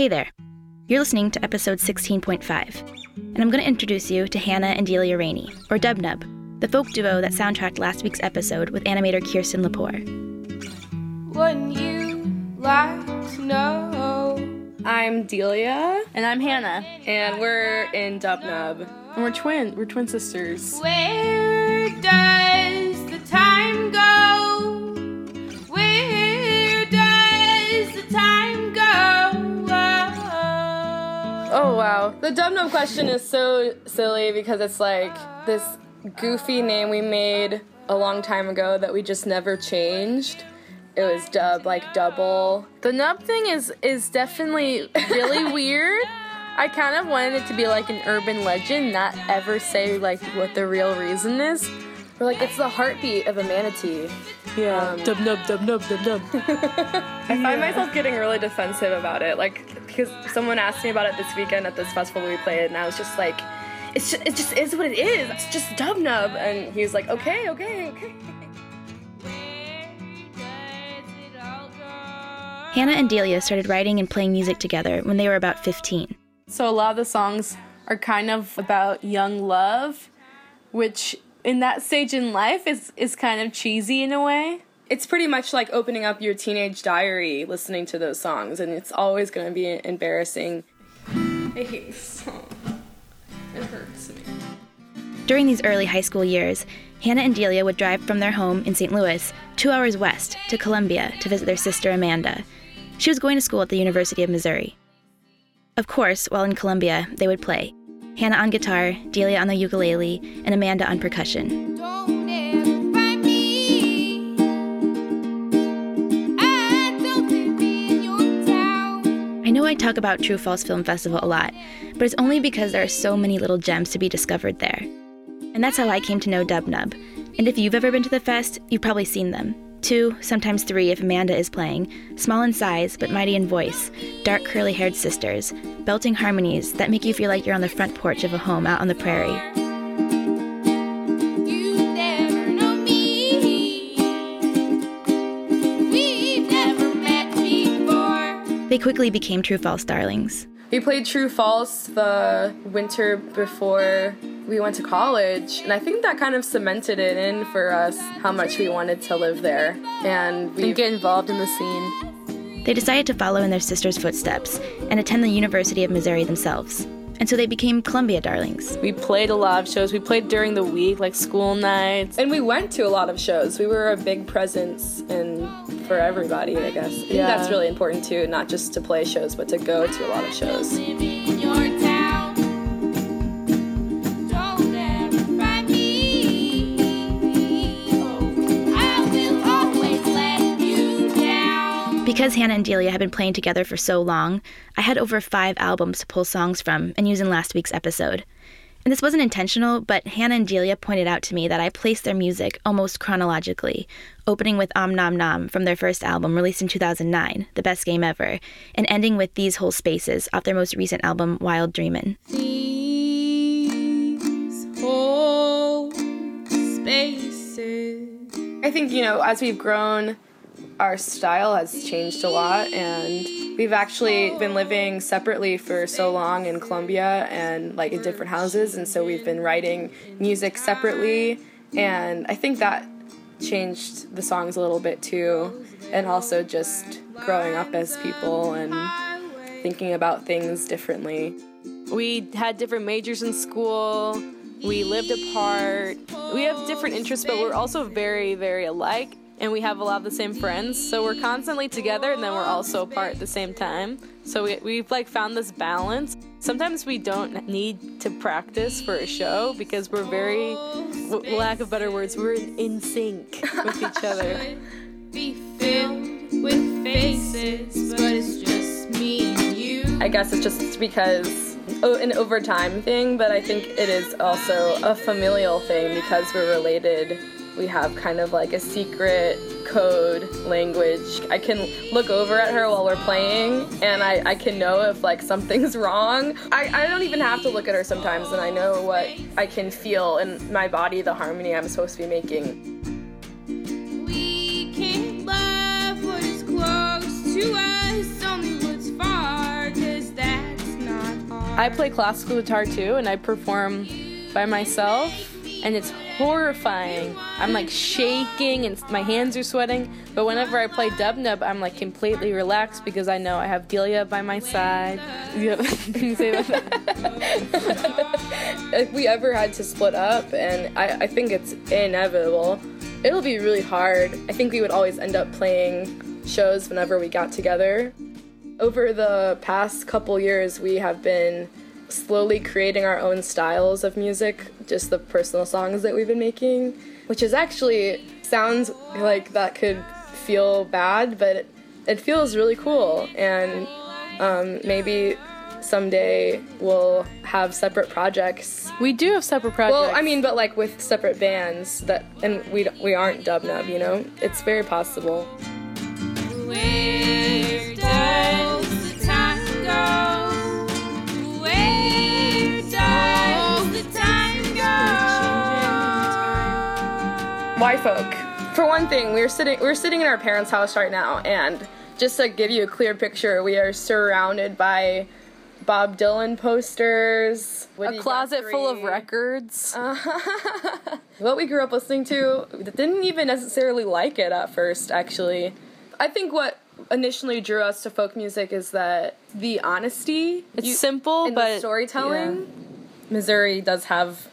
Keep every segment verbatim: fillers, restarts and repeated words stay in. Hey there. You're listening to episode sixteen point five, and I'm going to introduce you to Hannah and Delia Rainey, or Dubb Nubb, the folk duo that soundtracked last week's episode with animator Kirsten Lepore. Wouldn't you like to know? I'm Delia. And I'm Hannah. And we're in Dubb Nubb. And we're twin. We're twin sisters. Where does the time go? Where does the time go? Oh, wow. The Dubb Nubb question is so silly because it's like this goofy name we made a long time ago that we just never changed. It was Dubb, like double. The Nub thing is is definitely really weird. I kind of wanted it to be like an urban legend, not ever say like what the real reason is. We're like, it's the heartbeat of a manatee. Yeah. Um, Dubb, nub, dub, nub, dub, nub. I find yeah. myself getting really defensive about it, like because someone asked me about it this weekend at this festival we played, and I was just like, it's just, it just is what it is. It's just Dubb Nubb, and he was like, okay, okay, okay. Hannah and Delia started writing and playing music together when they were about fifteen. So a lot of the songs are kind of about young love, which in that stage in life is, is kind of cheesy in a way. It's pretty much like opening up your teenage diary, listening to those songs, and it's always going to be embarrassing. I hate this song. It hurts me. During these early high school years, Hannah and Delia would drive from their home in Saint Louis, two hours west, to Columbia to visit their sister Amanda. She was going to school at the University of Missouri. Of course, while in Columbia, they would play. Hannah on guitar, Delia on the ukulele, and Amanda on percussion. Don't ever find me. I don't live in your town. I know I talk about True False Film Festival a lot, but it's only because there are so many little gems to be discovered there. And that's how I came to know Dubb Nubb. And if you've ever been to the fest, you've probably seen them. Two, sometimes three if Amanda is playing, small in size but mighty in voice, dark curly-haired sisters, belting harmonies that make you feel like you're on the front porch of a home out on the prairie. You never know me. We've never met before. They quickly became True False darlings. We played True False the winter before we went to college, and I think that kind of cemented it in for us how much we wanted to live there and we get involved in the scene. They decided to follow in their sister's footsteps and attend the University of Missouri themselves, and so they became Columbia darlings. We played a lot of shows. We played during the week, like school nights, and we went to a lot of shows. We were a big presence in for everybody, I guess. I yeah. think that's really important too, not just to play shows, but to go to a lot of shows. Because Hannah and Delia had been playing together for so long, I had over five albums to pull songs from and use in last week's episode. And this wasn't intentional, but Hannah and Delia pointed out to me that I placed their music almost chronologically, opening with Om Nom Nom from their first album released in two thousand nine, The Best Game Ever, and ending with These Whole Spaces off their most recent album, Wild Dreamin'. These whole spaces. I think, you know, as we've grown, our style has changed a lot, and we've actually been living separately for so long in Columbia and like in different houses, and so we've been writing music separately, and I think that changed the songs a little bit too, and also just growing up as people and thinking about things differently. We had different majors in school, we lived apart, we have different interests, but we're also very, very alike. And we have a lot of the same friends, so we're constantly together, and then we're also apart at the same time. So we, we've like found this balance. Sometimes we don't need to practice for a show because we're very, w- lack of better words, we're in sync with each other. Be filled with faces, but it's just me and you. I guess it's just because oh, an overtime thing, but I think it is also a familial thing because we're related. We have kind of like a secret code language. I can look over at her while we're playing, and I, I can know if like something's wrong. I, I don't even have to look at her sometimes, and I know what I can feel in my body, the harmony I'm supposed to be making. We can't love what is close to us, only what's far. I play classical guitar too, and I perform by myself, and it's horrifying. I'm like shaking and my hands are sweating, but whenever I play Dubb Nubb, I'm like completely relaxed because I know I have Delia by my side. Yep. If we ever had to split up, and I, I think it's inevitable, it'll be really hard. I think we would always end up playing shows whenever we got together. Over the past couple years, we have been slowly creating our own styles of music, just the personal songs that we've been making, which is actually sounds like that could feel bad, but it, it feels really cool. And um, maybe someday we'll have separate projects. We do have separate projects. Well, I mean, but like with separate bands that, and we we aren't Dubb Nubb, you know. It's very possible. Where does the time go? Why folk? For one thing, we're sitting we're sitting in our parents' house right now, and just to give you a clear picture, we are surrounded by Bob Dylan posters, Woody, a closet Jeffrey. Full of records. Uh, what we grew up listening to, didn't even necessarily like it at first, actually. I think what initially drew us to folk music is that the honesty, it's you, simple, and but the storytelling. Yeah. Missouri does have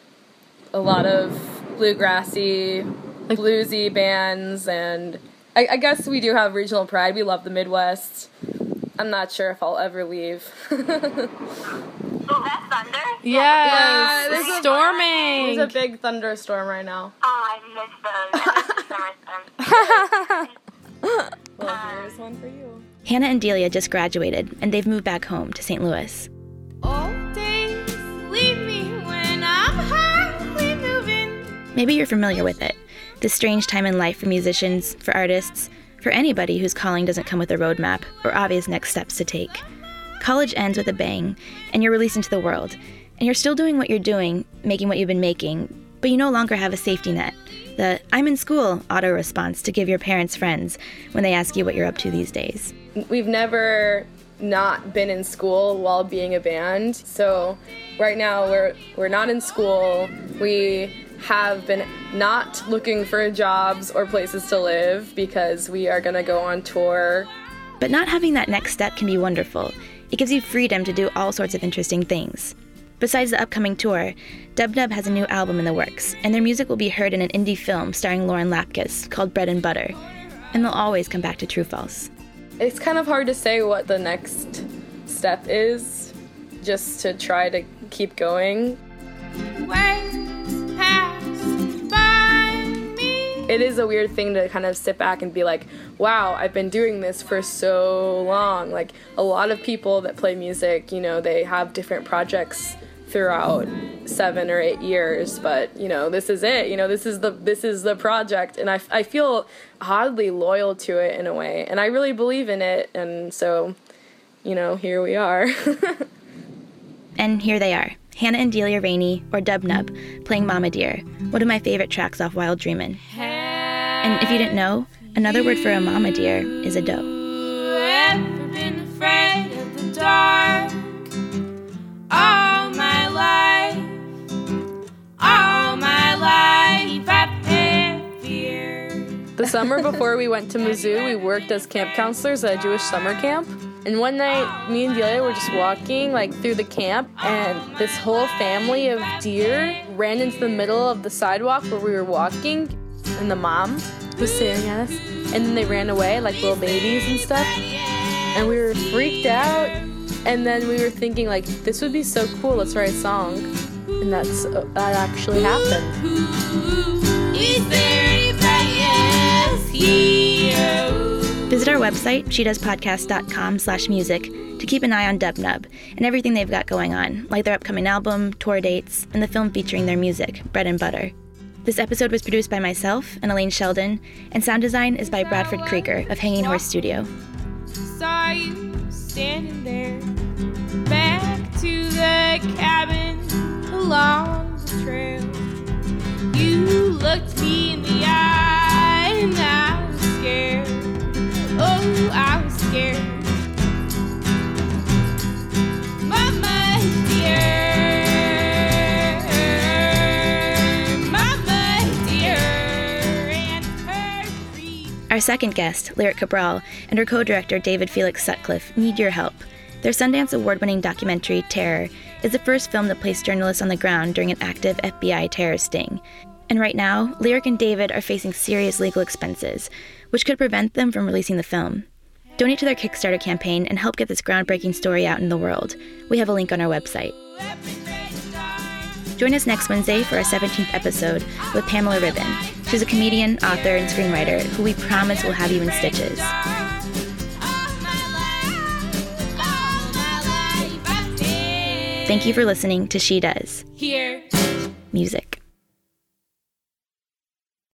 a lot of bluegrassy, like bluesy bands, and I, I guess we do have regional pride. We love the Midwest. I'm not sure if I'll ever leave. Oh, that's thunder? Yes, yeah, there's it's storming. A, there's a big thunderstorm right now. Oh, I miss those. I miss the summer storms. Well, here's one for you. Hannah and Delia just graduated, and they've moved back home to Saint Louis. Old days leave me when I'm hardly moving. Maybe you're familiar with it. This strange time in life for musicians, for artists, for anybody whose calling doesn't come with a roadmap or obvious next steps to take. College ends with a bang, and you're released into the world, and you're still doing what you're doing, making what you've been making, but you no longer have a safety net, the I'm in school auto response to give your parents' friends when they ask you what you're up to these days. We've never not been in school while being a band, so right now we're we're not in school. We have been not looking for jobs or places to live because we are going to go on tour. But not having that next step can be wonderful. It gives you freedom to do all sorts of interesting things. Besides the upcoming tour, Dubb Nubb has a new album in the works, and their music will be heard in an indie film starring Lauren Lapkus called Bread and Butter, and they'll always come back to True False. It's kind of hard to say what the next step is, just to try to keep going. It is a weird thing to kind of sit back and be like, wow, I've been doing this for so long. Like, a lot of people that play music, you know, they have different projects throughout seven or eight years, but, you know, this is it. You know, this is the this is the project, and I, I feel oddly loyal to it in a way, and I really believe in it, and so, you know, here we are. And here they are, Hannah and Delia Rainey, or Dubb Nubb, playing Mama Dear, one of my favorite tracks off Wild Dreamin'. And if you didn't know, another word for a mama deer is a doe. Ever been afraid of the dark? All my life, all my life I've had fear. The summer before we went to Mizzou, we worked as camp counselors at a Jewish summer camp. And one night, me and Delia were just walking like through the camp, and this whole family of deer ran into the middle of the sidewalk where we were walking, and the mom was staring at us, and then they ran away like little babies and stuff, and we were freaked out, and then we were thinking like, this would be so cool, let's write a song, and that's that actually happened. Visit our website, she does podcast dot com slash music, to keep an eye on Dubb Nubb and everything they've got going on, like their upcoming album, tour dates, and the film featuring their music, Bread and Butter. This episode was produced by myself and Elaine Sheldon, and sound design is by Bradford Krieger of Hanging Horse Studio. Saw you standing there, back to the cabin along the trail. You looked me in the eye and I was scared. Oh, I was scared. Mama, yeah. Our second guest, Lyric Cabral, and her co-director, David Felix Sutcliffe, need your help. Their Sundance award-winning documentary, Terror, is the first film that placed journalists on the ground during an active F B I terror sting. And right now, Lyric and David are facing serious legal expenses, which could prevent them from releasing the film. Donate to their Kickstarter campaign and help get this groundbreaking story out in the world. We have a link on our website. Join us next Wednesday for our seventeenth episode with Pamela Ribon. She's a comedian, author, and screenwriter who we promise will have you in stitches. Thank you for listening to She Does. Here. Music.